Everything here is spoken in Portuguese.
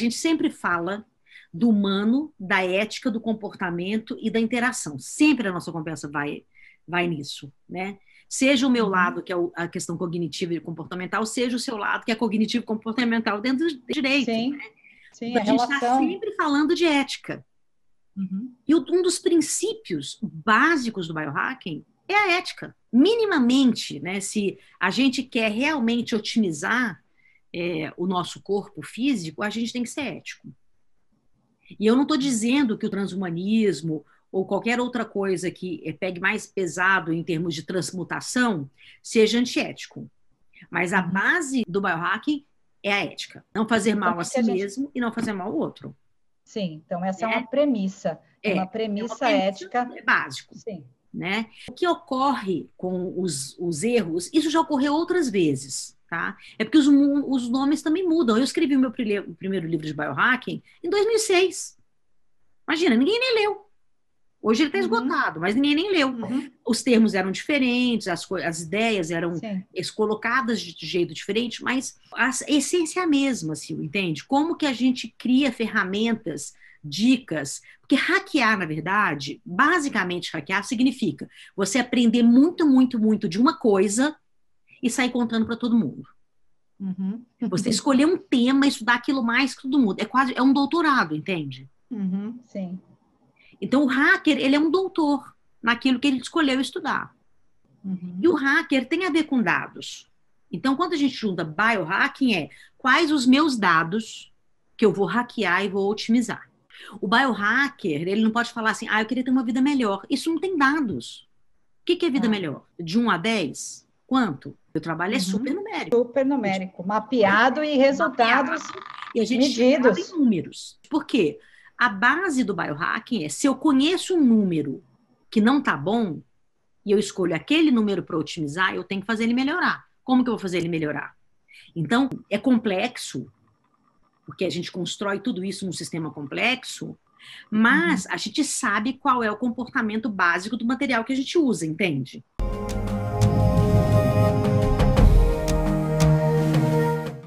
gente sempre fala do humano, da ética, do comportamento e da interação. Sempre a nossa conversa vai nisso, né? Seja o meu lado, que é a questão cognitiva e comportamental, seja o seu lado, que é cognitivo e comportamental dentro do direito. Sim, né? Sim, a gente está sempre falando de ética. Uhum. E um dos princípios básicos do biohacking é a ética. Minimamente, né? Se a gente quer realmente otimizar o nosso corpo físico, a gente tem que ser ético. E eu não estou dizendo que o transhumanismo ou qualquer outra coisa que pegue mais pesado em termos de transmutação seja antiético. Mas a base do biohacking é a ética. Não fazer mal a si mesmo e não fazer mal ao outro. Sim, então essa é uma premissa. É uma premissa ética. É básico. Sim. Né? O que ocorre com os erros, isso já ocorreu outras vezes. Tá? É porque os nomes também mudam. Eu escrevi o meu primeiro livro de biohacking em 2006. Imagina, ninguém nem leu. Hoje ele está esgotado, mas ninguém nem leu. Uhum. Os termos eram diferentes, as ideias eram colocadas de jeito diferente, mas a essência é a mesma, assim, entende? Como que a gente cria ferramentas, dicas? Porque hackear, na verdade, basicamente hackear significa você aprender muito, muito, muito de uma coisa e sair contando para todo mundo. Uhum. Você escolher um tema, estudar aquilo mais que todo mundo. É um doutorado, entende? Uhum. Sim. Então, o hacker, ele é um doutor naquilo que ele escolheu estudar. Uhum. E o hacker tem a ver com dados. Então, quando a gente junta biohacking, quais os meus dados que eu vou hackear e vou otimizar. O biohacker, ele não pode falar assim, eu queria ter uma vida melhor. Isso não tem dados. O que é vida melhor? De 1 a 10? Quanto? Meu trabalho é supernumérico. Supernumérico, mapeado e resultados e a gente medidos. Em números. Por quê? A base do biohacking é, se eu conheço um número que não está bom, e eu escolho aquele número para otimizar, eu tenho que fazer ele melhorar. Como que eu vou fazer ele melhorar? Então, é complexo, porque a gente constrói tudo isso num sistema complexo, mas a gente sabe qual é o comportamento básico do material que a gente usa, entende?